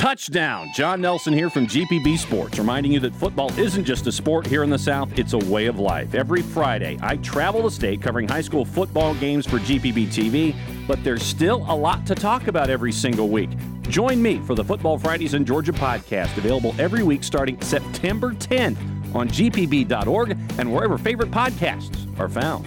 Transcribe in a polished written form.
Touchdown! John Nelson here from GPB Sports, reminding you that football isn't just a sport here in the South, it's a way of life. Every Friday, I travel the state covering high school football games for GPB TV, but there's still a lot to talk about every single week. Join me for the Football Fridays in Georgia podcast, available every week starting September 10th on GPB.org and wherever favorite podcasts are found.